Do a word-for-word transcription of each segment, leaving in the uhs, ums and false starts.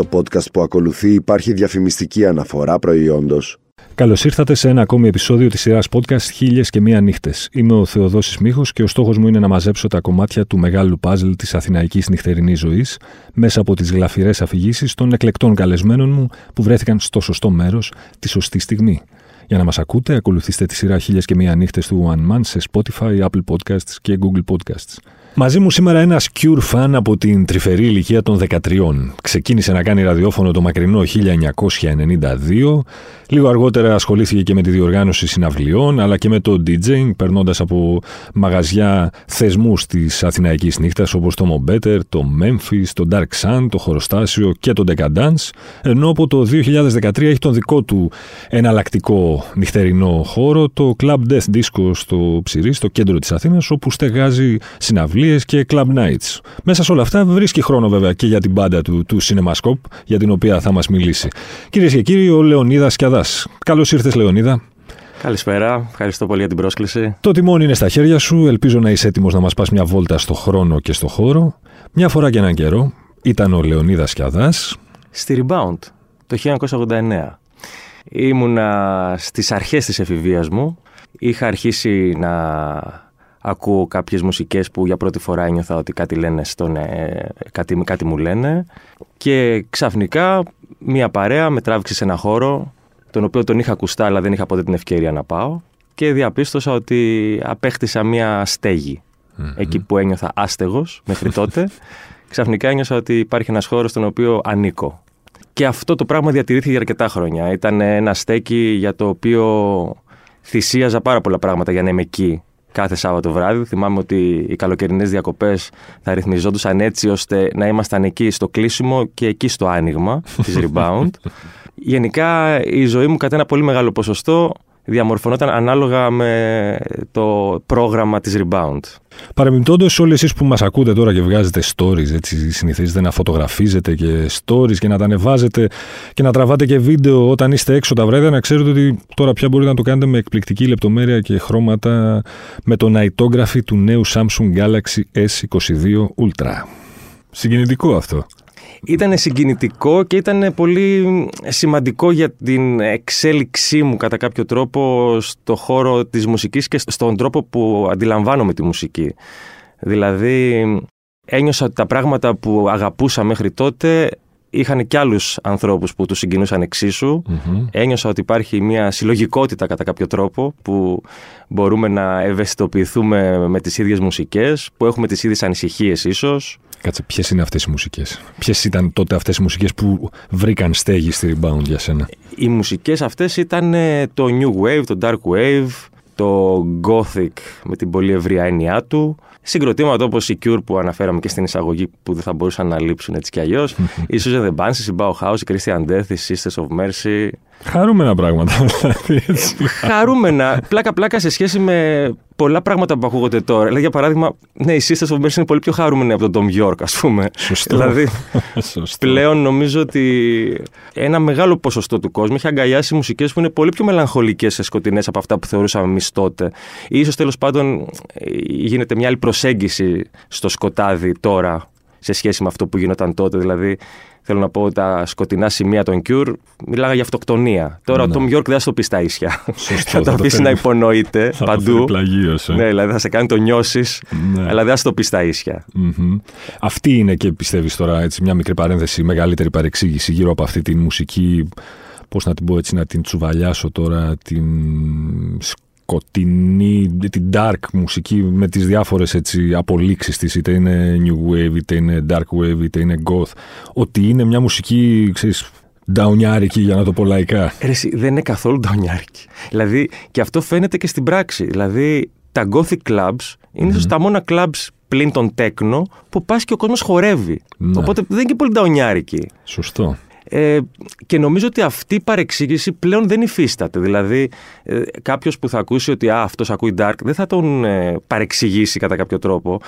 Στο podcast που ακολουθεί υπάρχει διαφημιστική αναφορά προϊόντος. Καλώς ήρθατε σε ένα ακόμη επεισόδιο της σειράς podcast «Χίλιες και Μία Νύχτες». Είμαι ο Θεοδόρης Μίχους και ο στόχος μου είναι να μαζέψω τα κομμάτια του μεγάλου παζλ της αθηναϊκής νυχτερινής ζωής μέσα από τις γλαφυρές αφηγήσεις των εκλεκτών καλεσμένων μου που βρέθηκαν στο σωστό μέρος τη σωστή στιγμή. Για να μας ακούτε, ακολουθήστε τη σειρά «Χίλιες και Μία Νύχτες» του One Man σε Spotify, Apple Podcasts και Google Podcasts. Μαζί μου σήμερα ένας Cure fan από την τρυφερή ηλικία των δεκατριών. Ξεκίνησε να κάνει ραδιόφωνο το μακρινό χίλια εννιακόσια ενενήντα δύο. Λίγο αργότερα ασχολήθηκε και με τη διοργάνωση συναυλιών, αλλά και με το DJing, περνώντας από μαγαζιά θεσμούς της αθηναϊκής νύχτας, όπως το Mo Better, το Memphis, το Dark Sun, το Χοροστάσιο και το Decadance, ενώ από το δύο χιλιάδες δεκατρία έχει τον δικό του εναλλακτικό νυχτερινό χώρο, το Club Death Disco στο Ψηρή, στο κέντρο της Αθήνας, όπου στεγάζει συναυλίες και club nights. Μέσα σε όλα αυτά βρίσκει χρόνο βέβαια και για την μπάντα του, του CinemaScope, για την οποία θα μας μιλήσει. Κυρίες και κύριοι, ο Λεωνίδας Σκιαδάς. Καλώς ήρθες, Λεωνίδα. Καλησπέρα, ευχαριστώ πολύ για την πρόσκληση. Το τιμόνι είναι στα χέρια σου, ελπίζω να είσαι έτοιμος να μας πας μια βόλτα στο χρόνο και στο χώρο. Μια φορά και έναν καιρό ήταν ο Λεωνίδας Σκιαδάς. Στη Rebound το χίλια εννιακόσια ογδόντα εννέα. Ήμουνα στις αρχές της εφηβείας μου. Είχα αρχίσει να ακούω κάποιες μουσικές που για πρώτη φορά ένιωθα ότι κάτι, λένε στον, ε, κάτι, κάτι μου λένε, και ξαφνικά μία παρέα με τράβηξε σε ένα χώρο τον οποίο τον είχα ακουστά αλλά δεν είχα ποτέ την ευκαιρία να πάω, και διαπίστωσα ότι απέκτησα μία στέγη mm-hmm. εκεί που ένιωθα άστεγος μέχρι τότε. Ξαφνικά ένιωσα ότι υπάρχει ένας χώρος στον οποίο ανήκω, και αυτό το πράγμα διατηρήθηκε για αρκετά χρόνια. Ήταν ένα στέκι για το οποίο θυσίαζα πάρα πολλά πράγματα για να είμαι εκεί κάθε Σάββατο βράδυ. Θυμάμαι ότι οι καλοκαιρινές διακοπές θα ρυθμιζόντουσαν έτσι ώστε να ήμασταν εκεί στο κλείσιμο και εκεί στο άνοιγμα της Rebound. Γενικά η ζωή μου κατά ένα πολύ μεγάλο ποσοστό διαμορφωνόταν ανάλογα με το πρόγραμμα της Rebound. Παρεμπιπτόντως, όλοι εσείς που μας ακούτε τώρα και βγάζετε stories, έτσι συνηθίζετε να φωτογραφίζετε και stories και να τα ανεβάζετε και να τραβάτε και βίντεο όταν είστε έξω τα βράδια, να ξέρετε ότι τώρα πια μπορείτε να το κάνετε με εκπληκτική λεπτομέρεια και χρώματα με τον αητόγραφη του νέου Samsung Galaxy ες είκοσι δύο Ultra. Συγκινητικό αυτό. Ήτανε συγκινητικό και ήταν πολύ σημαντικό για την εξέλιξή μου κατά κάποιο τρόπο στο χώρο της μουσικής και στον τρόπο που αντιλαμβάνομαι τη μουσική. Δηλαδή ένιωσα ότι τα πράγματα που αγαπούσα μέχρι τότε είχαν κι άλλους ανθρώπους που τους συγκινούσαν εξίσου. Mm-hmm. Ένιωσα ότι υπάρχει μια συλλογικότητα κατά κάποιο τρόπο που μπορούμε να ευαισθητοποιηθούμε με τις ίδιες μουσικές, που έχουμε τις ίδιες ανησυχίες ίσως. Κάτσε, ποιες είναι αυτές οι μουσικές? Ποιες ήταν τότε αυτές οι μουσικές που βρήκαν στέγη στη Rebound για σένα? Οι μουσικές αυτές ήταν το New Wave, το Dark Wave, το Gothic με την πολύ ευρία έννοιά του, συγκροτήματα όπως η Cure που αναφέραμε και στην εισαγωγή που δεν θα μπορούσαν να λείψουν έτσι κι αλλιώς, η Suede, The Banshees, η Bauhaus, η Christian Death, η Sisters of Mercy. Χαρούμενα πράγματα. Χαρούμενα, πλάκα-πλάκα σε σχέση με πολλά πράγματα που ακούγονται τώρα. Δηλαδή, για παράδειγμα, ναι, οι Sisters of Mercy είναι πολύ πιο χαρούμενοι από τον Thom Yorke, ας πούμε. Σωστό. Δηλαδή, Σωστό. Πλέον νομίζω ότι ένα μεγάλο ποσοστό του κόσμου έχει αγκαλιάσει μουσικές που είναι πολύ πιο μελαγχολικές και σκοτεινές από αυτά που θεωρούσαμε εμείς τότε. Ίσως τέλος πάντων γίνεται μια άλλη προσέγγιση στο σκοτάδι τώρα σε σχέση με αυτό που γινόταν τότε. Δηλαδή, θέλω να πω, τα σκοτεινά σημεία των Cure μιλάγα για αυτοκτονία. Τώρα ναι. ο Thom Yorke δεν θα το πει στα ίσια. Σωστό, θα το αφήσει να υπονοείται παντού. Πλαγίωσε. Ναι, δηλαδή θα σε κάνει το νιώσει, ναι. αλλά δεν θα το πει στα ίσια. Mm-hmm. Αυτή είναι, και πιστεύεις τώρα, έτσι, μια μικρή παρένθεση, μεγαλύτερη παρεξήγηση γύρω από αυτή τη μουσική. Πώς να την πω έτσι, να την τσουβαλιάσω τώρα, την σκοτεινή, την dark μουσική με τις διάφορες έτσι απολύξεις της, είτε είναι new wave, είτε είναι dark wave, είτε είναι goth, ότι είναι μια μουσική, ξέρεις, νταουνιάρικη, για να το πω λαϊκά. Ρε, δεν είναι καθόλου νταουνιάρικη. Δηλαδή, και αυτό φαίνεται και στην πράξη. Δηλαδή, τα gothic clubs είναι mm-hmm. τα μόνα clubs πλην τον τέκνο που πας και ο κόσμος χορεύει. Να. Οπότε δεν είναι και πολύ νταουνιάρικη. Σωστό. Ε, και νομίζω ότι αυτή η παρεξήγηση πλέον δεν υφίσταται. Δηλαδή, ε, κάποιος που θα ακούσει ότι α, αυτός ακούει dark, δεν θα τον ε, παρεξηγήσει κατά κάποιο τρόπο.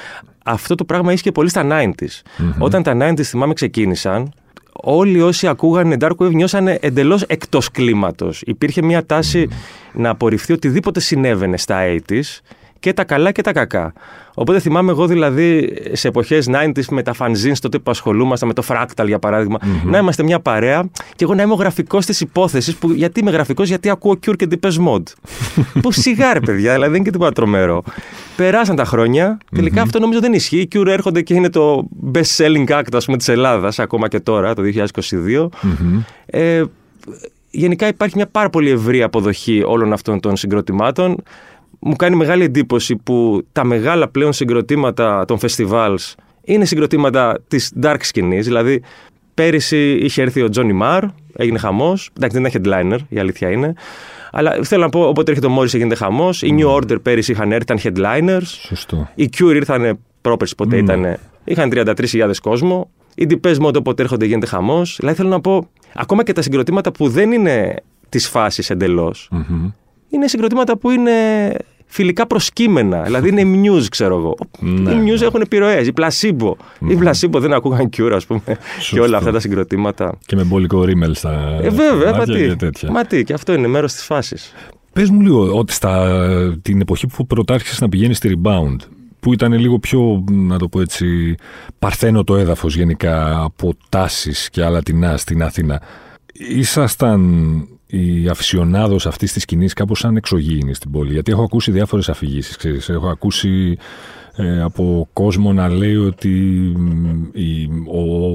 Αυτό το πράγμα ίσχυε πολύ στα ενενήντα. Mm-hmm. Όταν τα ενενήντα, θυμάμαι, ξεκίνησαν, όλοι όσοι ακούγανε dark wave νιώσανε εντελώς εκτός κλίματος. Υπήρχε μια τάση mm-hmm. να απορριφθεί οτιδήποτε συνέβαινε στα ογδόντα. και τα καλά και τα κακά. Οπότε θυμάμαι εγώ δηλαδή σε εποχές ενενήντα με τα fanzines τότε που ασχολούμασταν, με το Fractal για παράδειγμα, mm-hmm. να είμαστε μια παρέα και εγώ να είμαι ο γραφικός της υπόθεσης. Που, γιατί είμαι γραφικός, γιατί ακούω Cure και Depeche Mode. Που σιγάρε, παιδιά, δηλαδή δεν είναι και τίποτα τρομερό. Περάσαν τα χρόνια, τελικά mm-hmm. αυτό νομίζω δεν ισχύει. Οι Cure έρχονται και είναι το best selling act, ας πούμε, της Ελλάδας, ακόμα και τώρα, το δύο χιλιάδες είκοσι δύο. Mm-hmm. Ε, γενικά υπάρχει μια πάρα πολύ ευρή αποδοχή όλων αυτών των συγκροτημάτων. Μου κάνει μεγάλη εντύπωση που τα μεγάλα πλέον συγκροτήματα των φεστιβάλς είναι συγκροτήματα της dark σκηνής. Δηλαδή, πέρυσι είχε έρθει ο Johnny Marr, έγινε χαμός. Εντάξει, δεν ήταν headliner, η αλήθεια είναι. Αλλά θέλω να πω, όποτε έρχεται ο Morris έγινε χαμός. Οι mm. New Order πέρυσι είχαν έρθει, ήταν headliners. Σωστό. Οι Cure ήρθαν πρόπερσι, ποτέ mm. ήταν. Είχαν τριάντα τρεις χιλιάδες κόσμο. Οι Depeche Mode όποτε έρχονται γίνεται χαμός. Δηλαδή, θέλω να πω, ακόμα και τα συγκροτήματα που δεν είναι της φάσης εντελώς. Mm-hmm. Είναι συγκροτήματα που είναι φιλικά προσκύμενα. Δηλαδή είναι οι Muse, ξέρω εγώ. Ναι, οι Muse ναι. έχουν επιρροές. Οι Placebo. Ναι. Οι Placebo δεν ακούγαν Cure, ας πούμε. Σωστό. Και όλα αυτά τα συγκροτήματα. Και με μπόλικο ρίμελ στα. Ε, βέβαια, μα τι. Μα τι, και αυτό είναι μέρος της φάσης. Πες μου λίγο, ότι στα, την εποχή που πρωτάρχισες να πηγαίνεις στη Rebound, που ήταν λίγο πιο, να το πω έτσι, παρθένο το έδαφος γενικά από τάσεις και άλλα τεινά στην Αθήνα, ήσασταν η αφισιονάδος αυτής της σκηνής κάπως σαν εξωγήινη στην πόλη? Γιατί έχω ακούσει διάφορες αφηγήσεις, ξέρεις. Έχω ακούσει ε, από κόσμο να λέει ότι η, ο,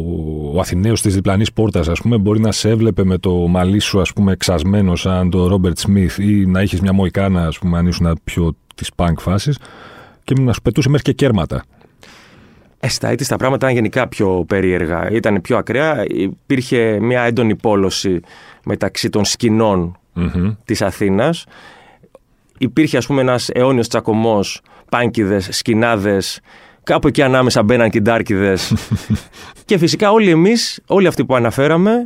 ο Αθηναίος της διπλανής πόρτας, ας πούμε, μπορεί να σε έβλεπε με το μαλλί σου, ας πούμε, εξασμένο σαν το Robert Smith, ή να έχεις μια μοϊκάνα, ας πούμε, αν ήσουν πιο της punk φάσης, και να σου πετούσε μέχρι και κέρματα. Ε, στα ήττης τα πράγματα ήταν γενικά πιο περίεργα. Ήταν πιο ακραία. Υπήρχε μια έντονη πόλωση μεταξύ των σκηνών mm-hmm. της Αθήνας. Υπήρχε, ας πούμε, ένας αιώνιος τσακωμός, πάνκιδες, σκηνάδες, κάπου εκεί ανάμεσα μπαίναν και ντάρκιδες. Και φυσικά όλοι εμείς, όλοι αυτοί που αναφέραμε,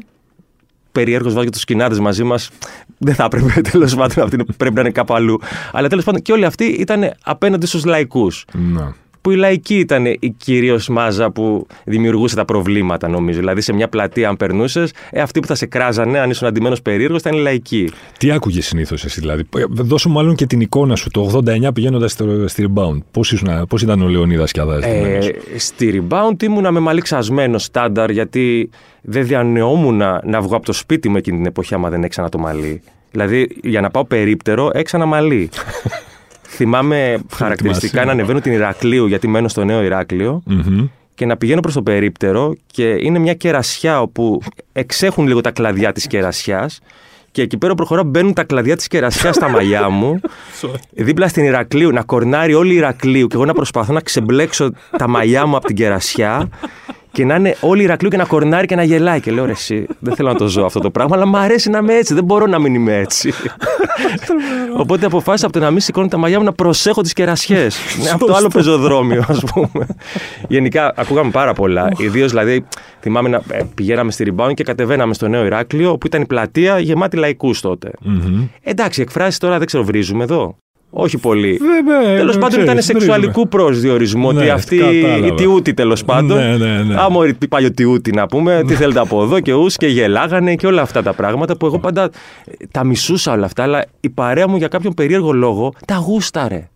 περιέργως βάζει και τους σκηνάδες μαζί μας, δεν θα έπρεπε, τέλος πάντων, αυτοί πρέπει να είναι κάπου αλλού. Αλλά τέλος πάντων, και όλοι αυτοί ήταν απέναντι στους λαϊκούς. No. Που η λαϊκή ήταν η κυρίως μάζα που δημιουργούσε τα προβλήματα, νομίζω. Δηλαδή, σε μια πλατεία, αν περνούσες, ε, αυτοί που θα σε κράζανε, αν ήσουν αντιμένος περίεργος, ήταν η λαϊκή. Τι άκουγες συνήθως εσύ, δηλαδή? Δώσου μάλλον και την εικόνα σου το ογδόντα εννιά πηγαίνοντας στη Rebound. Πώς, ήσουν, πώς ήταν ο Λεωνίδας Σκιαδάς? Ε, στη Rebound ήμουνα με μαλλί ξασμένο στάνταρ, γιατί δεν διανεόμουνα να βγω από το σπίτι μου εκείνη την εποχή, άμα δεν έξανα το μαλλί. Δηλαδή, για να πάω περίπτερο, έξανα μαλλί. Θυμάμαι χαρακτηριστικά να ανεβαίνω την Ηρακλείου, γιατί μένω στο νέο Ηράκλειο, mm-hmm. και να πηγαίνω προς το περίπτερο, και είναι μια κερασιά όπου εξέχουν λίγο τα κλαδιά της κερασιάς, και εκεί πέρα προχωρά μπαίνουν τα κλαδιά της κερασιάς στα μαλλιά μου, δίπλα στην Ηρακλείου, να κορνάρει όλη η Ηρακλείου, και εγώ να προσπαθώ να ξεμπλέξω τα μαλλιά μου από την κερασιά, και να είναι όλη η Ηρακλείου και να κορνάρει και να γελάει. Και λέω, ρε εσύ, δεν θέλω να το ζω αυτό το πράγμα, αλλά μου αρέσει να είμαι έτσι. Δεν μπορώ να μην είμαι έτσι. Οπότε αποφάσισα από το να μην σηκώνω τα μαλλιά μου να προσέχω τις κερασιές. Από το άλλο πεζοδρόμιο, ας πούμε. Γενικά, ακούγαμε πάρα πολλά. Ιδίως, δηλαδή, θυμάμαι να πηγαίναμε στη Rebound και κατεβαίναμε στο νέο Ηράκλειο, που ήταν η πλατεία γεμάτη λαϊκούς τότε. Εντάξει, εκφράσεις τώρα δεν ξέρω, βρίζουμε εδώ. Όχι πολύ. Ναι, τέλος ναι, πάντων ξέρεις, ήταν σεξουαλικού προσδιορισμό. Ναι, ότι αυτή κατάλαβα. Η τιούτη, τέλος πάντων. Ναι, ναι, ναι. Άμα η παλιωτιούτη να πούμε, ναι. Τι θέλετε από εδώ και ους, και γελάγανε και όλα αυτά τα πράγματα που εγώ πάντα τα μισούσα όλα αυτά. Αλλά η παρέα μου για κάποιον περίεργο λόγο τα γούσταρε.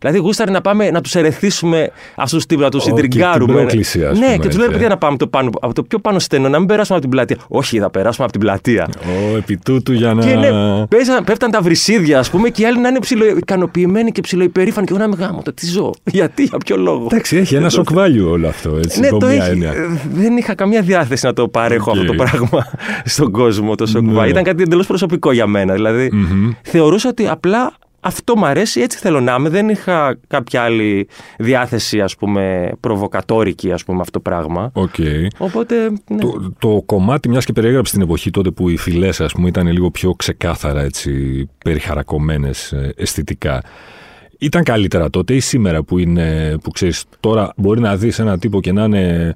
Δηλαδή, γούσταρε να πάμε να τους ερεθίσουμε αυτού του τύπου, να τους συντριγκάρουμε. Ναι, και τους λέμε, παιδιά, να πάμε το πάνω, από το πιο πάνω στενό, να μην περάσουμε από την πλατεία. Όχι, θα περάσουμε από την πλατεία. Ω, επί τούτου για να. Και ναι, πέφταν, πέφταν τα βρυσίδια, ας πούμε, και οι άλλοι να είναι ψιλοικανοποιημένοι και ψιλοϊπερήφανοι. Και εγώ να είμαι γάμο, τι ζω. Γιατί, για ποιο λόγο. Εντάξει, έχει ένα shock value όλο αυτό. Έτσι, ναι, το έχει, δεν είχα καμία διάθεση να το παρέχω okay. αυτό το πράγμα στον κόσμο, το shock value. Ήταν κάτι εντελώς προσωπικό για μένα. Δηλαδή, θεωρούσα ότι απλά. Αυτό μου αρέσει, έτσι θέλω να είμαι. Δεν είχα κάποια άλλη διάθεση, ας πούμε, προβοκατόρικη, ας πούμε, αυτό το πράγμα. Okay. Οπότε, ναι. το, το κομμάτι, μιας και περιέγραψε την εποχή τότε που οι φυλές, ας πούμε, ήταν λίγο πιο ξεκάθαρα έτσι, περιχαρακωμένες αισθητικά. Ήταν καλύτερα τότε ή σήμερα που είναι, που ξέρεις, τώρα μπορεί να δεις ένα τύπο και να είναι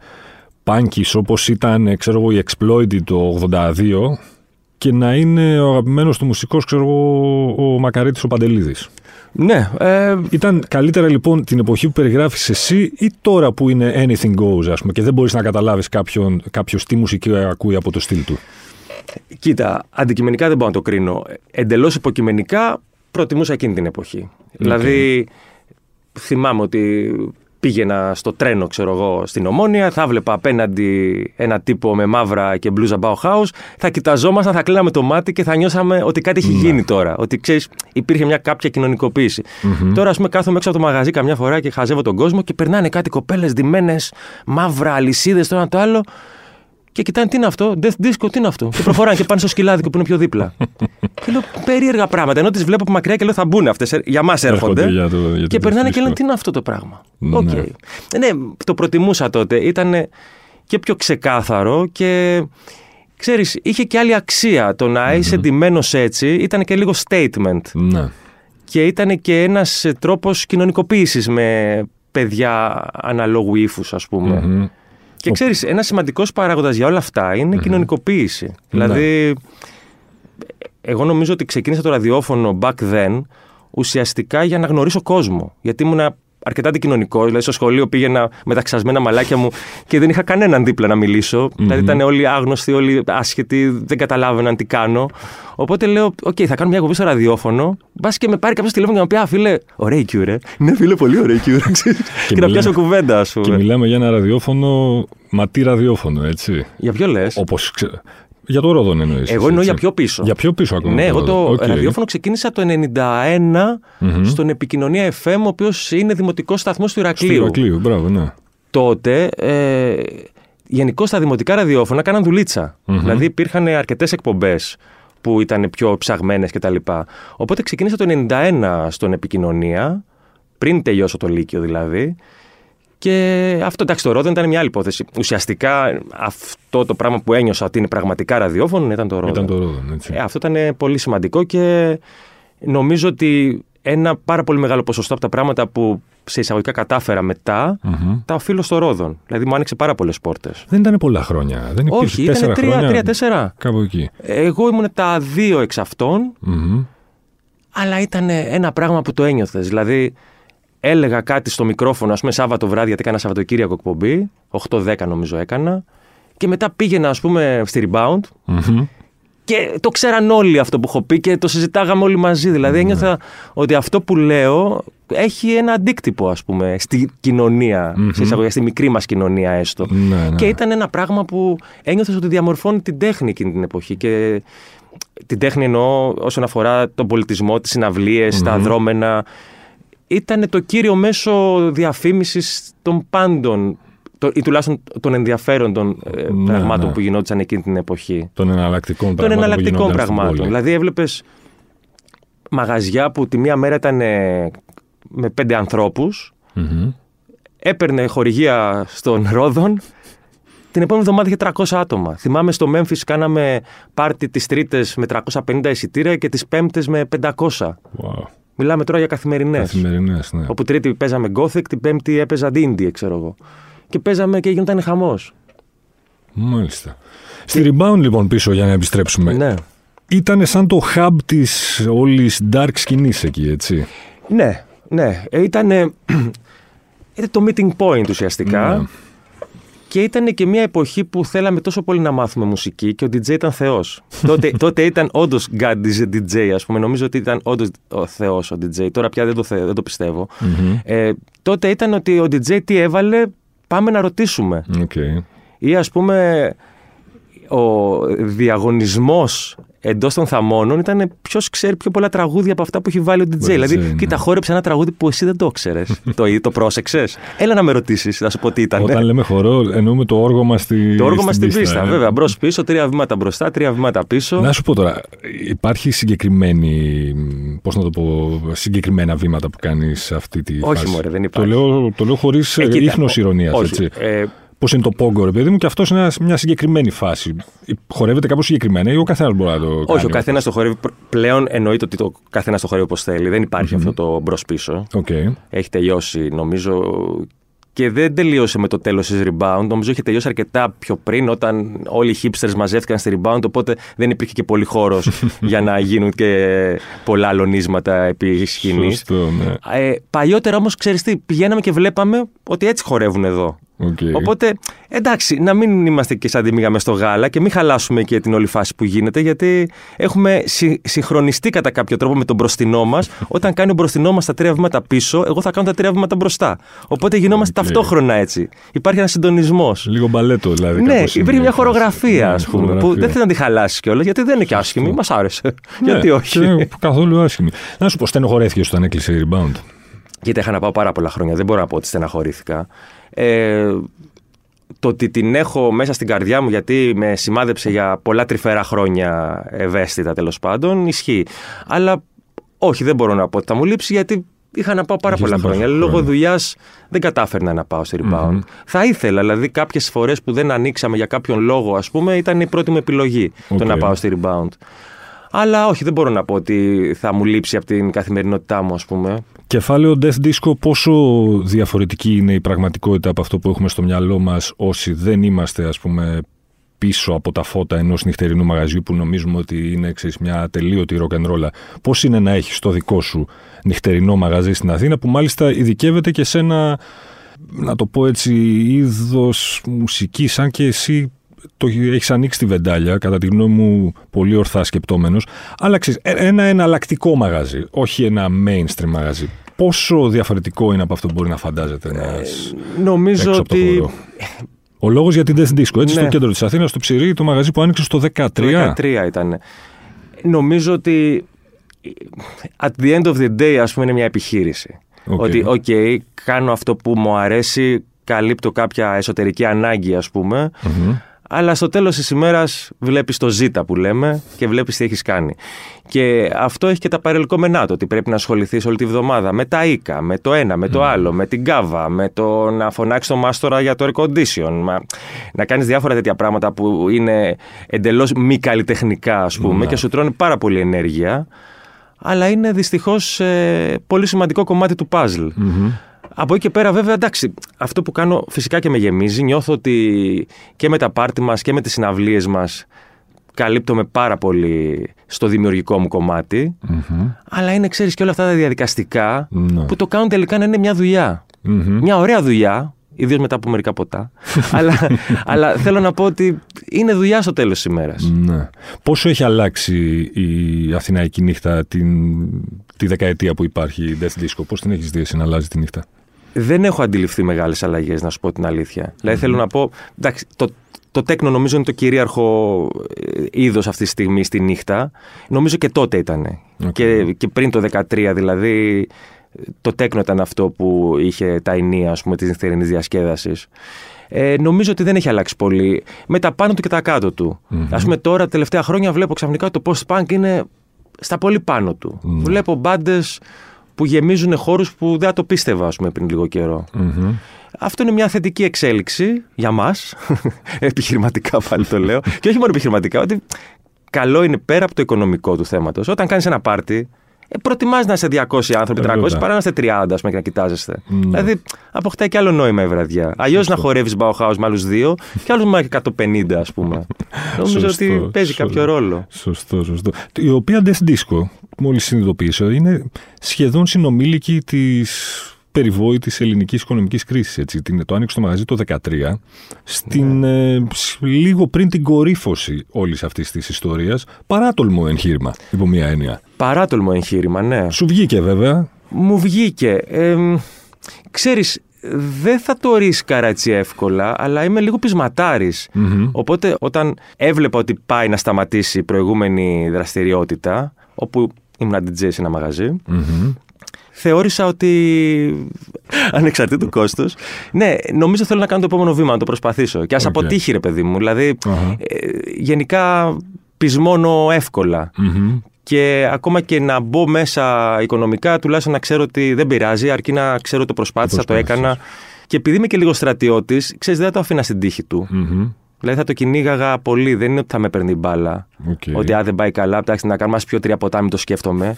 πάνκης όπως ήταν, ξέρω εγώ, η Exploited το ογδόντα δύο... και να είναι ο αγαπημένος του μουσικός, ξέρω εγώ, ο Μακαρίτης ο Παντελίδης. Ναι. Ε... Ήταν καλύτερα λοιπόν την εποχή που περιγράφεις εσύ ή τώρα που είναι anything goes, ας πούμε, και δεν μπορείς να καταλάβεις κάποιον, κάποιος τι μουσική ακούει από το στυλ του? Κοίτα, αντικειμενικά δεν μπορώ να το κρίνω. Εντελώς υποκειμενικά προτιμούσα εκείνη την εποχή. Okay. Δηλαδή, θυμάμαι ότι πήγαινα στο τρένο, ξέρω εγώ, στην Ομόνια, θα βλέπα απέναντι ένα τύπο με μαύρα και μπλούζα Bauhaus, θα κοιταζόμασταν, θα κλείναμε το μάτι και θα νιώσαμε ότι κάτι έχει γίνει τώρα. Ότι ξέρεις, υπήρχε μια κάποια κοινωνικοποίηση. Mm-hmm. Τώρα, ας πούμε, κάθομαι έξω από το μαγαζί καμιά φορά και χαζεύω τον κόσμο και περνάνε κάτι κοπέλες ντυμένες, μαύρα, αλυσίδες, το ένα το άλλο. Και κοιτάνε τι είναι αυτό, Death Disco, τι είναι αυτό. Και προχωράνε και πάνε στο σκυλάδικο που είναι πιο δίπλα. Και λέω περίεργα πράγματα. Ενώ τις βλέπω από μακριά και λέω θα μπουν αυτές, για μας έρχονται. Για το, για το και περνάνε και λένε τι είναι αυτό το πράγμα. Ναι, okay. ναι το προτιμούσα τότε. Ήταν και πιο ξεκάθαρο και ξέρεις, είχε και άλλη αξία. Το να είσαι ντυμένος έτσι ήταν και λίγο statement. Ναι. Και ήταν και ένας τρόπος κοινωνικοποίησης με παιδιά αναλόγου ύφους, ας πούμε. Mm-hmm. Και ξέρεις, ένας σημαντικός παράγοντας για όλα αυτά είναι η mm-hmm. κοινωνικοποίηση. Mm-hmm. Δηλαδή, εγώ νομίζω ότι ξεκίνησα το ραδιόφωνο back then ουσιαστικά για να γνωρίσω κόσμο. Γιατί ήμουν αρκετά αντικοινωνικός. Δηλαδή, στο σχολείο πήγαινα με τα ξασμένα μαλάκια μου και δεν είχα κανέναν δίπλα να μιλήσω. Mm-hmm. Δηλαδή, ήταν όλοι άγνωστοι, όλοι άσχετοι, δεν καταλάβαιναν τι κάνω. Οπότε λέω: Οκ, okay, θα κάνω μια εκπομπή στο ραδιόφωνο. Μπα και με πάρει κάποιο τηλέφωνο και να μου πει: Α, φίλε, ωραία η Cure. Ναι, φίλε, πολύ ωραία η Cure. Και, και να πιάσω κουβέντα, α πούμε. Και μιλάμε για ένα ραδιόφωνο, μα τι ραδιόφωνο, έτσι. Για ποιο λες? Όπως ξε... Για το Ρόδον εννοείς. Εγώ εννοώ για πιο πίσω. Για πιο πίσω ακόμα. Ναι, εγώ το okay. ραδιόφωνο ξεκίνησα το ενενήντα ένα mm-hmm. στον Επικοινωνία εφ εμ, ο οποίος είναι δημοτικός σταθμός του Ηρακλείου. Του Ηρακλείου, μπράβο, ναι. Τότε, ε, γενικώς τα δημοτικά ραδιόφωνα κάναν δουλίτσα. Mm-hmm. Δηλαδή υπήρχαν αρκετές εκπομπές που ήταν πιο ψαγμένες κτλ. Οπότε ξεκίνησα το ενενήντα ένα στον Επικοινωνία, πριν τελειώσω το Λύκειο δηλαδή. Και αυτό, εντάξει, το Ρόδον ήταν μια άλλη υπόθεση. Ουσιαστικά αυτό το πράγμα που ένιωσα ότι είναι πραγματικά ραδιόφωνο ήταν το Ρόδον. Ήταν το Ρόδον, έτσι. Ε, αυτό ήταν πολύ σημαντικό και νομίζω ότι ένα πάρα πολύ μεγάλο ποσοστό από τα πράγματα που σε εισαγωγικά κατάφερα μετά mm-hmm. τα οφείλω στο Ρόδον. Δηλαδή μου άνοιξε πάρα πολλές πόρτες. Δεν ήταν πολλά χρόνια. Δεν υπήρχε. Όχι, ήταν τρία-τέσσερα. Κάπου εκεί. Εγώ ήμουν τα δύο εξ αυτών, mm-hmm. αλλά ήταν ένα πράγμα που το ένιωθες. Δηλαδή. Έλεγα κάτι στο μικρόφωνο, ας πούμε, Σάββατο βράδυ, γιατί έκανα Σαββατοκύριακο εκπομπή, οκτώ δέκα νομίζω έκανα, και μετά πήγαινα, ας πούμε, στη Rebound mm-hmm. και το ξέραν όλοι αυτό που έχω πει και το συζητάγαμε όλοι μαζί. Δηλαδή, mm-hmm. ένιωθα ότι αυτό που λέω έχει ένα αντίκτυπο, ας πούμε, στην κοινωνία, mm-hmm. σε εισαγωγή, στη μικρή μας κοινωνία έστω. Mm-hmm. Και ήταν ένα πράγμα που ένιωθες ότι διαμορφώνει την τέχνη εκείνη την εποχή. Και την τέχνη εννοώ όσον αφορά τον πολιτισμό, τις συναυλίες, mm-hmm. τα δρόμενα. Ήταν το κύριο μέσο διαφήμισης των πάντων, το, ή τουλάχιστον των ενδιαφέροντων ε, ναι, πραγμάτων ναι. που γινόντουσαν εκείνη την εποχή. Των εναλλακτικών πραγμάτων. Των εναλλακτικών πραγμάτων. Δηλαδή έβλεπες μαγαζιά που τη μία μέρα ήταν ε, με πέντε ανθρώπους, mm-hmm. έπαιρνε χορηγία στον Ρόδον, την επόμενη εβδομάδα είχε τριακόσια άτομα. Θυμάμαι στο Memphis κάναμε πάρτι τις Τρίτες με τριακόσια πενήντα εισιτήρια και τις Πέμπτες με πεντακόσια. Wow. Μιλάμε τώρα για καθημερινές. Καθημερινές, ναι. Όπου Τρίτη παίζαμε Gothic, την Πέμπτη έπαιζα Indie, ξέρω εγώ. Και παίζαμε και γινόταν χαμός. Μάλιστα. Στη και... Rebound, λοιπόν, πίσω για να επιστρέψουμε. Ναι. Ήτανε σαν το hub της όλης dark σκηνής εκεί, έτσι. Ναι, ναι. Ήτανε το meeting point ουσιαστικά. Ναι. Και ήτανε και μια εποχή που θέλαμε τόσο πολύ να μάθουμε μουσική και ο ντι τζέι ήταν θεός. τότε, τότε ήταν όντως God is a ντι τζέι, ας πούμε. Νομίζω ότι ήταν όντως ο θεός ο ντι τζέι. Τώρα πια δεν το, θε, δεν το πιστεύω. Mm-hmm. Ε, τότε ήταν ότι ο ντι τζέι τι έβαλε, πάμε να ρωτήσουμε. Okay. Ή ας πούμε ο διαγωνισμός εντός των θαμώνων ήταν ποιος ξέρει πιο πολλά τραγούδια από αυτά που έχει βάλει ο ντι τζέι. Δηλαδή, ναι. κοίτα, χόρεψε ένα τραγούδι που εσύ δεν το ξέρες. το το πρόσεξες. Έλα να με ρωτήσεις, να σου πω τι ήταν. Όταν λέμε χορό, εννοούμε το όργωμα στη, το όργωμα στην, στην πίστα. πίστα ε. Βέβαια, μπρος-πίσω, τρία βήματα μπροστά, τρία βήματα πίσω. Να σου πω τώρα, υπάρχει συγκεκριμένη, πώς να το πω, συγκεκριμένα βήματα που κάνεις αυτή τη φάση? Όχι, μωρέ, δεν υπάρχει. Το λέω, το λέω χωρίς ε, ίχνος ηρωνίας, έτσι. Ε, Πώς είναι το πόγκο, ρε παιδί μου, και αυτό είναι μια συγκεκριμένη φάση. Χορεύεται κάπως συγκεκριμένα ή ο καθένας μπορεί να το κάνει? Όχι, ο καθένας το χορεύει. Πλέον εννοείται ότι ο καθένας το χορεύει όπως θέλει. Δεν υπάρχει mm-hmm. αυτό το μπρος-πίσω. Okay. Έχει τελειώσει, νομίζω. Και δεν τελείωσε με το τέλος της Rebound. Νομίζω είχε τελειώσει αρκετά πιο πριν, όταν όλοι οι hipsters μαζεύτηκαν στη Rebound. Οπότε δεν υπήρχε και πολύ χώρος για να γίνουν και πολλά λονίσματα επί σκηνής. Σωστό, ναι. ε, Παλιότερα όμως, ξέρεις τι, πηγαίναμε και βλέπαμε ότι έτσι χορεύουν εδώ. Okay. Οπότε, εντάξει, να μην είμαστε και σαν τη μήγαμε στο γάλα και μην χαλάσουμε και την όλη φάση που γίνεται, γιατί έχουμε συ, συγχρονιστεί κατά κάποιο τρόπο με τον μπροστινό μας. Όταν κάνει ο μπροστινό μας τα τρία βήματα πίσω, εγώ θα κάνω τα τρία βήματα μπροστά. Οπότε γινόμαστε okay. ταυτόχρονα έτσι. Υπάρχει ένας συντονισμός. Λίγο μπαλέτο δηλαδή. Ναι, υπήρχε μια χορογραφία, ας πούμε, χορογραφία. Που δεν θέλει να τη χαλάσει κιόλας, γιατί δεν είναι και άσχημη. Μας άρεσε. Ναι, γιατί όχι. Καθόλου άσχημη. Να σου πω, στενοχωρέθηκες όταν έκλεισε η Rebound? Κοίτα, είχα να πάω πάρα πολλά χρόνια. Δεν μπορώ να πω ότι στεναχωρήθηκα. Ε, το ότι την έχω μέσα στην καρδιά μου, γιατί με σημάδεψε για πολλά τρυφερά χρόνια, ευαίσθητα τέλος πάντων, ισχύει. Αλλά όχι, δεν μπορώ να πω ότι θα μου λείψει, γιατί είχα να πάω πάρα πολλά χρόνια. Λόγω δουλειάς δεν κατάφερνα να πάω στη Rebound. Mm-hmm. Θα ήθελα, δηλαδή κάποιες φορές που δεν ανοίξαμε για κάποιον λόγο, ας πούμε, ήταν η πρώτη μου επιλογή okay. το να πάω στη Rebound. Αλλά όχι, δεν μπορώ να πω ότι θα μου λείψει από την καθημερινότητά μου, ας πούμε. Κεφάλαιο Death Disco, πόσο διαφορετική είναι η πραγματικότητα από αυτό που έχουμε στο μυαλό μας όσοι δεν είμαστε, ας πούμε, πίσω από τα φώτα ενός νυχτερινού μαγαζιού που νομίζουμε ότι είναι, ξέρεις, μια τελείωτη rock'n'roll. Πώς είναι να έχεις το δικό σου νυχτερινό μαγαζί στην Αθήνα που μάλιστα ειδικεύεται και σε ένα, να το πω έτσι, είδος μουσικής, αν και εσύ το έχεις ανοίξει τη βεντάλια, κατά τη γνώμη μου πολύ ορθά σκεπτόμενος, αλλά ξέρεις, ένα εναλλακτικό μαγαζί, όχι ένα mainstream μαγαζί. Πόσο διαφορετικό είναι από αυτό που μπορεί να φαντάζεται ένας ε, νομίζω έξω ότι... από το χώρο. Ο λόγος για την Death Disco, έτσι, ναι. στο κέντρο της Αθήνας, στο Ψηρή, το μαγαζί που άνοιξε στο δεκατρία. Το δεκατρία ήταν. Νομίζω ότι at the end of the day, ας πούμε, είναι μια επιχείρηση. Okay. Ότι, οκ, okay, κάνω αυτό που μου αρέσει, καλύπτω κάποια εσωτερική ανάγκη, ας πούμε, mm-hmm. αλλά στο τέλος της ημέρας βλέπεις το ζήτα που λέμε και βλέπεις τι έχεις κάνει. Και αυτό έχει και τα παρελκόμενά του, ότι πρέπει να ασχοληθείς όλη τη βδομάδα με τα οίκα, με το ένα, με το mm. άλλο, με την κάβα, με το να φωνάξεις το μάστορα για το air condition, να κάνεις διάφορα τέτοια πράγματα που είναι εντελώς μη καλλιτεχνικά, ας πούμε, mm. και σου τρώνε πάρα πολύ ενέργεια, αλλά είναι δυστυχώς ε, πολύ σημαντικό κομμάτι του puzzle. Mm-hmm. Από εκεί και πέρα, βέβαια, εντάξει, αυτό που κάνω φυσικά και με γεμίζει. Νιώθω ότι και με τα πάρτι μας και με τις συναυλίες μας καλύπτομαι πάρα πολύ στο δημιουργικό μου κομμάτι. Mm-hmm. Αλλά είναι, ξέρεις, και όλα αυτά τα διαδικαστικά mm-hmm. που το κάνουν τελικά να είναι μια δουλειά. Mm-hmm. Μια ωραία δουλειά, ιδίως μετά από μερικά ποτά. αλλά, αλλά θέλω να πω ότι είναι δουλειά στο τέλος της ημέρας. Mm-hmm. Πόσο έχει αλλάξει η αθηναϊκή νύχτα την, τη δεκαετία που υπάρχει η Death Disco? Πώς την έχεις δει εσύ να αλλάζει τη νύχτα? Δεν έχω αντιληφθεί μεγάλες αλλαγές, να σου πω την αλήθεια. Mm-hmm. Δηλαδή θέλω να πω, εντάξει, το, το τέκνο νομίζω είναι το κυρίαρχο είδος αυτή τη στιγμή στη νύχτα. Νομίζω και τότε ήταν. Okay. Και, και πριν το δεκατρία, δηλαδή, το τέκνο ήταν αυτό που είχε τα ενία, ας πούμε, της νυχτερινής διασκέδασης. Ε, νομίζω ότι δεν έχει αλλάξει πολύ. Με τα πάνω του και τα κάτω του. Mm-hmm. Ας πούμε τώρα, τελευταία χρόνια βλέπω ξαφνικά το post-punk είναι στα πολύ πάνω του. Mm-hmm. Βλέπω μπάντες που γεμίζουν χώρους που δεν το πίστευα, ας πούμε, πριν λίγο καιρό. Mm-hmm. Αυτό είναι μια θετική εξέλιξη για μας, επιχειρηματικά πάλι το λέω, και όχι μόνο επιχειρηματικά, ότι καλό είναι πέρα από το οικονομικό του θέματος. Όταν κάνεις ένα πάρτι, ε, προτιμάς να είσαι διακόσιοι άνθρωποι, τριακόσιοι, παρά να είστε τριάντα, ας πούμε, και να κοιτάζεστε. Mm-hmm. Δηλαδή, αποκτάει κι άλλο νόημα η βραδιά. Αλλιώς να χορεύεις Bauhaus με άλλους δύο και άλλους με εκατόν πενήντα, ας πούμε. Νομίζω ότι παίζει σωστό, κάποιο ρόλο. Σωστό, σωστό. Η οποία Death Disco, μόλις συνειδητοποίησα, είναι σχεδόν συνομήλικη της περιβόητης ελληνικής οικονομικής κρίσης. Έτσι. Το άνοιξε το μαγαζί το δεκατρία, στην, yeah. ε, λίγο πριν την κορύφωση όλης αυτής της ιστορίας. Παράτολμο εγχείρημα, υπό μία έννοια. Παράτολμο εγχείρημα, ναι. Σου βγήκε, βέβαια. Μου βγήκε. Ε, ξέρεις, δεν θα το ρίσκαρα έτσι εύκολα, αλλά είμαι λίγο πεισματάρης. Mm-hmm. Οπότε, όταν έβλεπα ότι πάει να σταματήσει η προηγούμενη δραστηριότητα, όπου ήμουν ντι τζέι σε ένα μαγαζί, mm-hmm. θεώρησα ότι, ανεξαρτήτου κόστος, ναι, νομίζω θέλω να κάνω το επόμενο βήμα, να το προσπαθήσω. Και ας okay. αποτύχει, ρε παιδί μου. Δηλαδή, uh-huh. ε, γενικά πεισμώνω εύκολα. Mm-hmm. Και ακόμα και να μπω μέσα οικονομικά, τουλάχιστον να ξέρω ότι δεν πειράζει, αρκεί να ξέρω το προσπάθησα, το, το έκανα. Και επειδή είμαι και λίγο στρατιώτης, ξέρεις, δεν θα το αφήνα στην τύχη του. Mm-hmm. Δηλαδή θα το κυνήγαγα πολύ. Δεν είναι ότι θα με παίρνει μπάλα. Okay. Ότι αν δεν πάει καλά, εντάξει, να κάνουμε πιο τρία ποτά, μην το σκέφτομαι.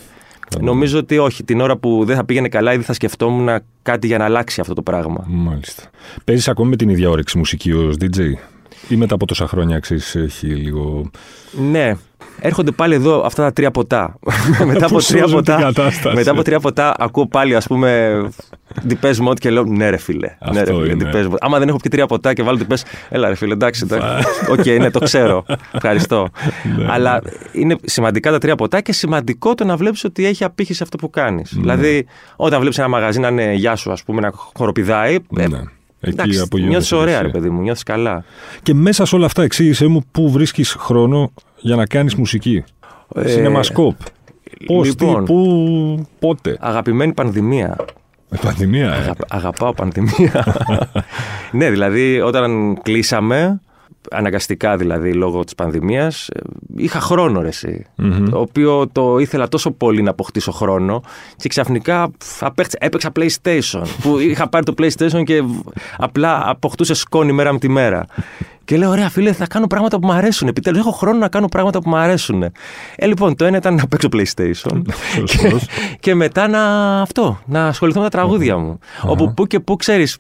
Νομίζω ότι όχι. Την ώρα που δεν θα πήγαινε καλά, ήδη θα σκεφτόμουν κάτι για να αλλάξει αυτό το πράγμα. Μάλιστα. Παίζεις ακόμη με την ίδια όρεξη μουσική ως ντι τζέι, ή μετά από τόσα χρόνια, ξέρεις, έχει λίγο. Ναι. έρχονται πάλι εδώ αυτά τα τρία ποτά. μετά, από τρία ποτά μετά από τρία ποτά ακούω πάλι, ας πούμε, Depeche Mode και λέω ναι ρε φίλε. Ναι, ρε, φίλε Depeche Mode. Άμα δεν έχω πει τρία ποτά και βάλω Depeche, έλα ρε φίλε, εντάξει. Οκ, okay, ναι, το ξέρω. Ευχαριστώ. Αλλά είναι σημαντικά τα τρία ποτά και σημαντικό το να βλέπεις ότι έχει απήχηση αυτό που κάνεις. Δηλαδή, όταν βλέπεις ένα μαγαζί να είναι γεια σου, ας πούμε, να χοροπηδάει. Εντάξει, νιώθεις ωραία ρε παιδί μου, νιώθεις καλά. Και μέσα σε όλα αυτά εξήγησέ μου πού βρίσκεις χρόνο για να κάνεις μουσική. Ε, CinemaScope. Πώς, λοιπόν, τι, πού, πότε. Αγαπημένη πανδημία. Ε, πανδημία, ε. Αγα, Αγαπάω πανδημία. Ναι, δηλαδή όταν κλείσαμε, αναγκαστικά δηλαδή λόγω της πανδημίας, είχα χρόνο ρε εσύ, mm-hmm. το οποίο το ήθελα τόσο πολύ να αποκτήσω χρόνο και ξαφνικά απέξα, έπαιξα PlayStation που είχα πάρει το PlayStation και απλά αποκτούσε σκόνη μέρα με τη μέρα. Και λέω, ωραία φίλε, θα κάνω πράγματα που μου αρέσουν. Επιτέλους, έχω χρόνο να κάνω πράγματα που μου αρέσουν. Ε, λοιπόν, το ένα ήταν να παίξω PlayStation και, και μετά να, αυτό, να ασχοληθώ με τα τραγούδια μου. Uh-huh. Όπου που και που, ξέρεις,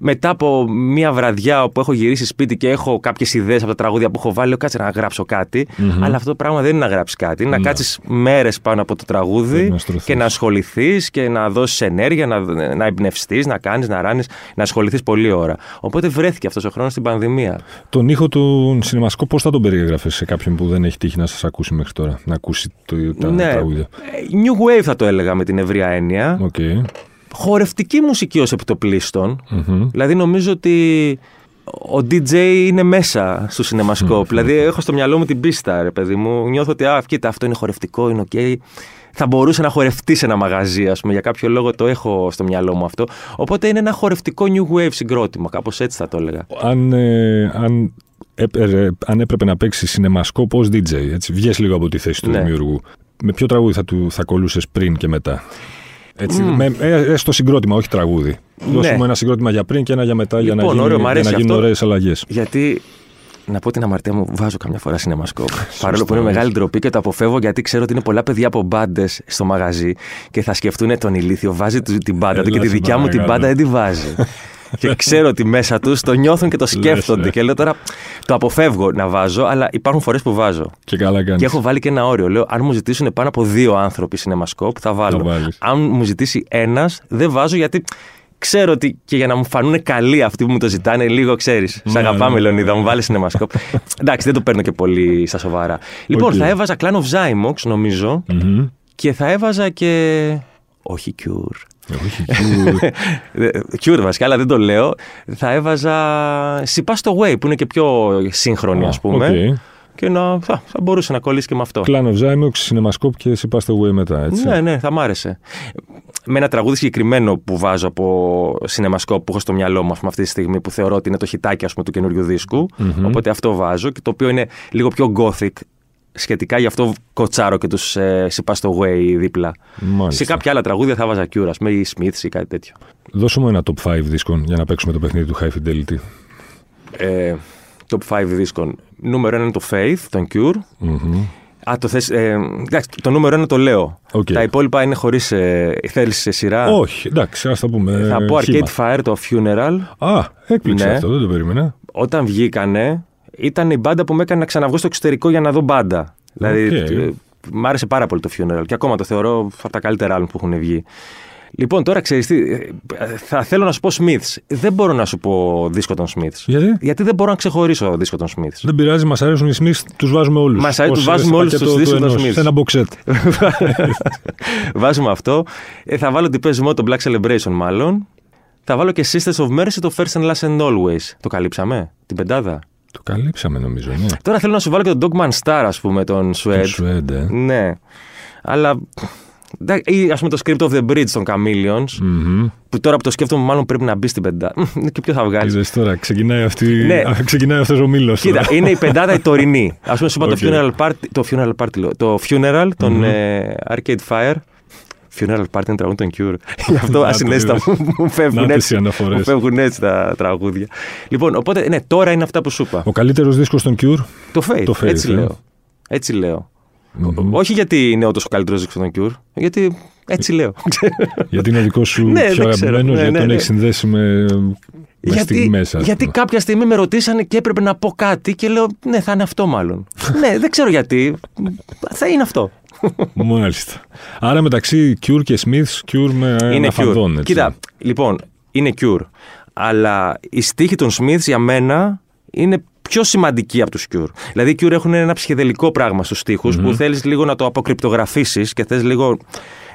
μετά από μια βραδιά όπου έχω γυρίσει σπίτι και έχω κάποιες ιδέες από τα τραγούδια που έχω βάλει, λέω, κάτσε να γράψω κάτι. Mm-hmm. Αλλά αυτό το πράγμα δεν είναι να γράψεις κάτι. Είναι mm-hmm. να κάτσεις μέρες πάνω από το τραγούδι και να ασχοληθείς και να δώσεις ενέργεια, να, να εμπνευστείς, να κάνεις, να ράνεις, να ασχοληθείς πολλή ώρα. Οπότε βρέθηκε αυτός ο χρόνος στην πανδημία. Τον ήχο του CinemaScope, πώς θα τον περιέγραφες σε κάποιον που δεν έχει τύχει να σας ακούσει μέχρι τώρα, να ακούσει το, τα ναι, τραγούδια. New Wave θα το έλεγα με την ευρία έννοια. Okay. Χορευτική μουσική ως επιτοπλίστων, mm-hmm. δηλαδή νομίζω ότι ο ντι τζέι είναι μέσα στο CinemaScope, mm-hmm. δηλαδή έχω στο μυαλό μου την πίστα ρε παιδί μου, νιώθω ότι α, κοίτα, αυτό είναι χορευτικό, είναι ok, θα μπορούσε να χορευτεί σε ένα μαγαζί, ας πούμε, για κάποιο λόγο το έχω στο μυαλό μου αυτό, οπότε είναι ένα χορευτικό New Wave συγκρότημα, κάπως έτσι θα το έλεγα. Αν... Ε, αν... Έπαιρε, αν έπρεπε να παίξει CinemaScope ως ντι τζέι, έτσι, βγες λίγο από τη θέση του ναι. δημιουργού, με ποιο τραγούδι θα, του, θα κολούσες πριν και μετά? Έτσι, mm. με, έστω συγκρότημα, όχι τραγούδι. Ναι. Δώσουμε ένα συγκρότημα για πριν και ένα για μετά, λοιπόν, για να, γίνει, ωραίο, για να γίνουν ωραίες αλλαγές. Γιατί, να πω την αμαρτία μου, βάζω καμιά φορά CinemaScope. Παρόλο που είναι μεγάλη ντροπή και το αποφεύγω, γιατί ξέρω ότι είναι πολλά παιδιά από μπάντες στο μαγαζί και θα σκεφτούν τον ηλίθιο, βάζει την μπάντα του και τη δικιά μου την μπάντα δεν τη βάζει. Και ξέρω ότι μέσα τους το νιώθουν και το σκέφτονται. Λες, ναι. Και λέω τώρα το αποφεύγω να βάζω, αλλά υπάρχουν φορές που βάζω. Και καλά κάνεις. Και έχω βάλει και ένα όριο. Λέω: αν μου ζητήσουν πάνω από δύο άνθρωποι CinemaScope, θα βάλω. Αν μου ζητήσει ένας, δεν βάζω, γιατί ξέρω ότι και για να μου φανούν καλοί αυτοί που μου το ζητάνε, λίγο ξέρεις. Σ' αγαπάμε, Λεωνίδα, μου βάλει CinemaScope. Εντάξει, δεν το παίρνω και πολύ στα σοβαρά. Λοιπόν, okay. θα έβαζα Clan of Xymox, νομίζω, mm-hmm. και θα έβαζα και. Όχι Cure. Όχι, Cure. Cure βασικά, αλλά δεν το λέω. Θα έβαζα She Past Away, που είναι και πιο σύγχρονη, ah, ας πούμε. Okay. Και να, θα, θα μπορούσε να κολλήσει και με αυτό. Clan of Xymox, CinemaScope και She Past Away μετά, έτσι. Ναι, ναι, θα μ' άρεσε. Με ένα τραγούδι συγκεκριμένο που βάζω από CinemaScope που έχω στο μυαλό μου αυτή τη στιγμή, που θεωρώ ότι είναι το χιτάκι, ας πούμε, του καινούριου δίσκου. Mm-hmm. Οπότε αυτό βάζω, και το οποίο είναι λίγο πιο gothic. Σχετικά, γι' αυτό κοτσάρω και τους ε, She Past Away δίπλα. Μάλιστα. Σε κάποια άλλα τραγούδια θα βάζα Cure, ας πούμε, ή Smiths ή κάτι τέτοιο. Δώσε μου ένα top πέντε δίσκων για να παίξουμε το παιχνίδι του High Fidelity. Ε, top πέντε δίσκων. Νούμερο ένα είναι το Faith, τον Cure. Mm-hmm. Α, το θες, ε, εντάξει, το νούμερο ένα το λέω. Okay. Τα υπόλοιπα είναι χωρίς. Ε, θέλεις σε σειρά. Όχι, εντάξει, ας τα πούμε. Θα πω Arcade Fire, το Funeral. Α, έκπληξε ναι. αυτό, δεν το περίμενα. Όταν βγήκανε. Ήταν η μπάντα που με έκανε να ξαναβγω στο εξωτερικό για να δω μπάντα. Okay. Δηλαδή, μ' άρεσε πάρα πολύ το Funeral και ακόμα το θεωρώ από τα καλύτερα άλλων που έχουν βγει. Λοιπόν, τώρα ξέρεις τι, θα θέλω να σου πω Smiths. Δεν μπορώ να σου πω δίσκο των Smiths. Γιατί? Γιατί δεν μπορώ να ξεχωρίσω δίσκο των Smiths. Δεν πειράζει, μας αρέσουν οι Smiths, τους βάζουμε όλους. Μας αρέσουν, τους βάζουμε όλους τους δίσκο των Smiths. Ένα box set. Βάζουμε αυτό. Ε, θα βάλω Depeche Mode, το Black Celebration μάλλον. Θα βάλω και Sisters of Mercy, το First and Last and Always. Το καλύψαμε, την πεντάδα. Το καλύψαμε νομίζω, ναι. Τώρα θέλω να σου βάλω και τον Dogman Star, ας πούμε, τον Suede. Τον Suede, ε. Ναι. Αλλά, ή ας πούμε το Script of the Bridge των Chameleons, mm-hmm. που τώρα που το σκέφτομαι μάλλον πρέπει να μπει στην πεντάδα. Και ποιο θα βγάλει. Είδες τώρα, ξεκινάει, αυτή... ναι. ξεκινάει αυτός ο μήλος. Κοίτα, τώρα. Είναι η πεντάδα η τωρινή. Ας πούμε, σου είπα okay. το Funeral Party, το Funeral, party, το funeral τον mm-hmm. uh, Arcade Fire. Funeral Party είναι τραγούδι των Cure. Γι' αυτό ασυνέστητα μου φεύγουν έτσι, μου φεύγουν έτσι τα τραγούδια. Λοιπόν, οπότε, ναι, τώρα είναι αυτά που σου είπα. Ο καλύτερος δίσκος των Cure. Το Faith, το Faith έτσι, yeah. λέω. έτσι λέω. Mm-hmm. Όχι γιατί είναι όντως ο καλύτερος δίσκος των Cure, γιατί έτσι λέω. Γιατί είναι ο δικός σου πιο αγαπημένος, γιατί τον έχεις συνδέσει με... Γιατί, μέσα, γιατί κάποια στιγμή με ρωτήσανε και έπρεπε να πω κάτι και λέω ναι, θα είναι αυτό μάλλον. Ναι, δεν ξέρω γιατί. Θα είναι αυτό. Μάλιστα. Άρα μεταξύ Cure και Smiths, Cure με είναι Cure. Έτσι. Κοίτα, λοιπόν, είναι Cure. Αλλά η στίχη των Smiths για μένα είναι πιο σημαντική από τους Cure. Δηλαδή οι Cure έχουν ένα ψυχεδελικό πράγμα στους στίχους mm-hmm. που θέλεις λίγο να το αποκρυπτογραφήσεις και θες λίγο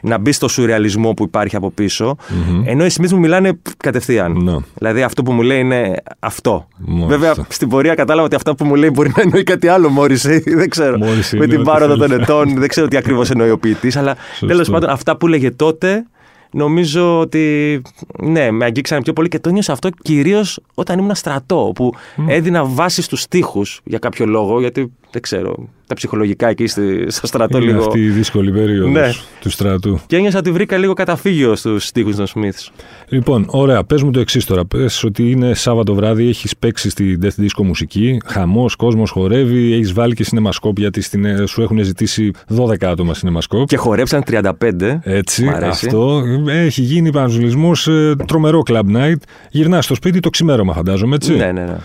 να μπεις στο σουρεαλισμό που υπάρχει από πίσω. Mm-hmm. Ενώ οι Smiths μου μιλάνε κατευθείαν. No. Δηλαδή αυτό που μου λέει είναι αυτό. Μάλιστα. Βέβαια στην πορεία κατάλαβα ότι αυτά που μου λέει μπορεί να εννοεί κάτι άλλο Morris. Δεν ξέρω. Morris με την πάροδο των ετών δεν ξέρω τι ακριβώς εννοεί ο ποιητής. Αλλά τέλος πάντων αυτά που λέγε τότε. Νομίζω ότι ναι, με αγγίξανε πιο πολύ και το νιώσα αυτό κυρίως όταν ήμουν στρατό, που mm. έδινα βάση στους στίχους για κάποιο λόγο, γιατί δεν ξέρω, τα ψυχολογικά εκεί στη, στο στρατό είναι λίγο... Είναι αυτή η δύσκολη περίοδος ναι. του στρατού. Και ένιωσα ότι βρήκα λίγο καταφύγιο στους στίχους των Smiths. Λοιπόν, ωραία, πες μου το εξής τώρα. Πες ότι είναι Σάββατο βράδυ, έχεις παίξει στη Death Disco μουσική, χαμός, κόσμος χορεύει, έχεις βάλει και CinemaScope γιατί στην, σου έχουν ζητήσει δώδεκα άτομα CinemaScope. Και χορέψαν τριάντα πέντε. Έτσι, αυτό. Έχει γίνει πανζουλισμός, τρομερό club night. Γυρνάς στο σπίτι το ξημέρωμα, φαντάζομαι, έτσι. Ναι, ναι, ναι.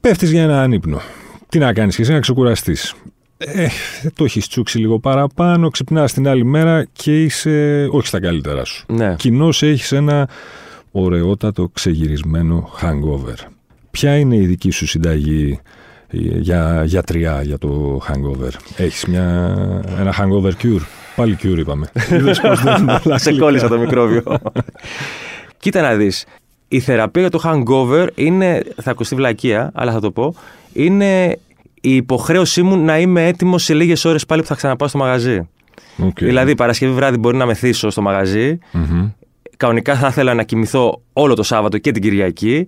Πέφτεις για ένα ανύπνο. Τι να κάνεις και εσύ, να ξεκουραστείς. Ε, το έχεις τσούξει λίγο παραπάνω, ξυπνάς την άλλη μέρα και είσαι όχι στα καλύτερά σου. Ναι. Κοινώς έχεις ένα ωραιότατο ξεγυρισμένο hangover. Ποια είναι η δική σου συνταγή για γιατριά για το hangover? Έχεις μια, ένα hangover cure? Πάλι cure είπαμε. Σε κόλλησα το μικρόβιο. Κοίτα να δεις. Η θεραπεία για το hangover είναι, θα ακουστεί βλακεία, αλλά θα το πω, είναι η υποχρέωσή μου να είμαι έτοιμος σε λίγες ώρες πάλι που θα ξαναπάω στο μαγαζί. Okay. Δηλαδή, Παρασκευή βράδυ μπορεί να μεθύσω στο μαγαζί. Mm-hmm. Κανονικά θα ήθελα να κοιμηθώ όλο το Σάββατο και την Κυριακή,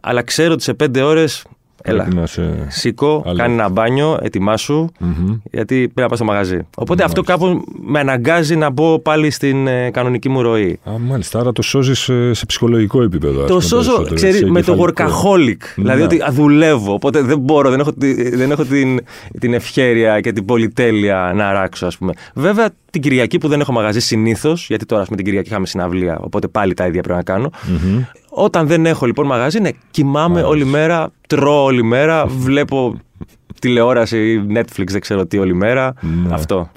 αλλά ξέρω ότι σε πέντε ώρες, έλα, σε... σήκω, Άλλη. Κάνει ένα μπάνιο, ετοιμάσου, mm-hmm. γιατί πρέπει να πάω στο μαγαζί. Οπότε mm-hmm. αυτό κάπου με αναγκάζει να μπω πάλι στην ε, κανονική μου ροή. Α, μάλιστα, άρα το σώζεις ε, σε ψυχολογικό επίπεδο. Το σώζω, ξέρεις, με το workaholic. Δηλαδή να. Ότι αδουλεύω, οπότε δεν μπορώ, δεν έχω, δεν έχω την, την ευχέρεια και την πολυτέλεια να αράξω, ας πούμε. Βέβαια, την Κυριακή που δεν έχω μαγαζί συνήθως, γιατί τώρα, ας πούμε, την Κυριακή είχαμε συναυλία, οπότε πάλι τα ίδια πρέπει να κάνω. Mm-hmm. Όταν δεν έχω λοιπόν μαγαζί, ναι, κοιμάμαι όλη μέρα, τρώω όλη μέρα, βλέπω τηλεόραση, Netflix, δεν ξέρω τι όλη μέρα, ναι. αυτό.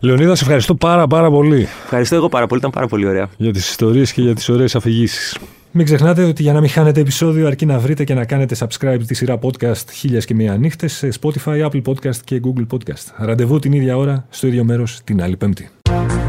Λεωνίδα, σε ευχαριστώ πάρα πάρα πολύ. Ευχαριστώ εγώ πάρα πολύ, ήταν πάρα πολύ ωραία. Για τις ιστορίες και για τις ωραίες αφηγήσεις. Μην ξεχνάτε ότι για να μην χάνετε επεισόδιο, αρκεί να βρείτε και να κάνετε subscribe τη σειρά podcast Χίλιες και Μία Νύχτες σε Spotify, Apple Podcast και Google Podcast. Ραντεβού την ίδια ώρα, στο ίδιο μέρος, την άλλη Πέμπτη.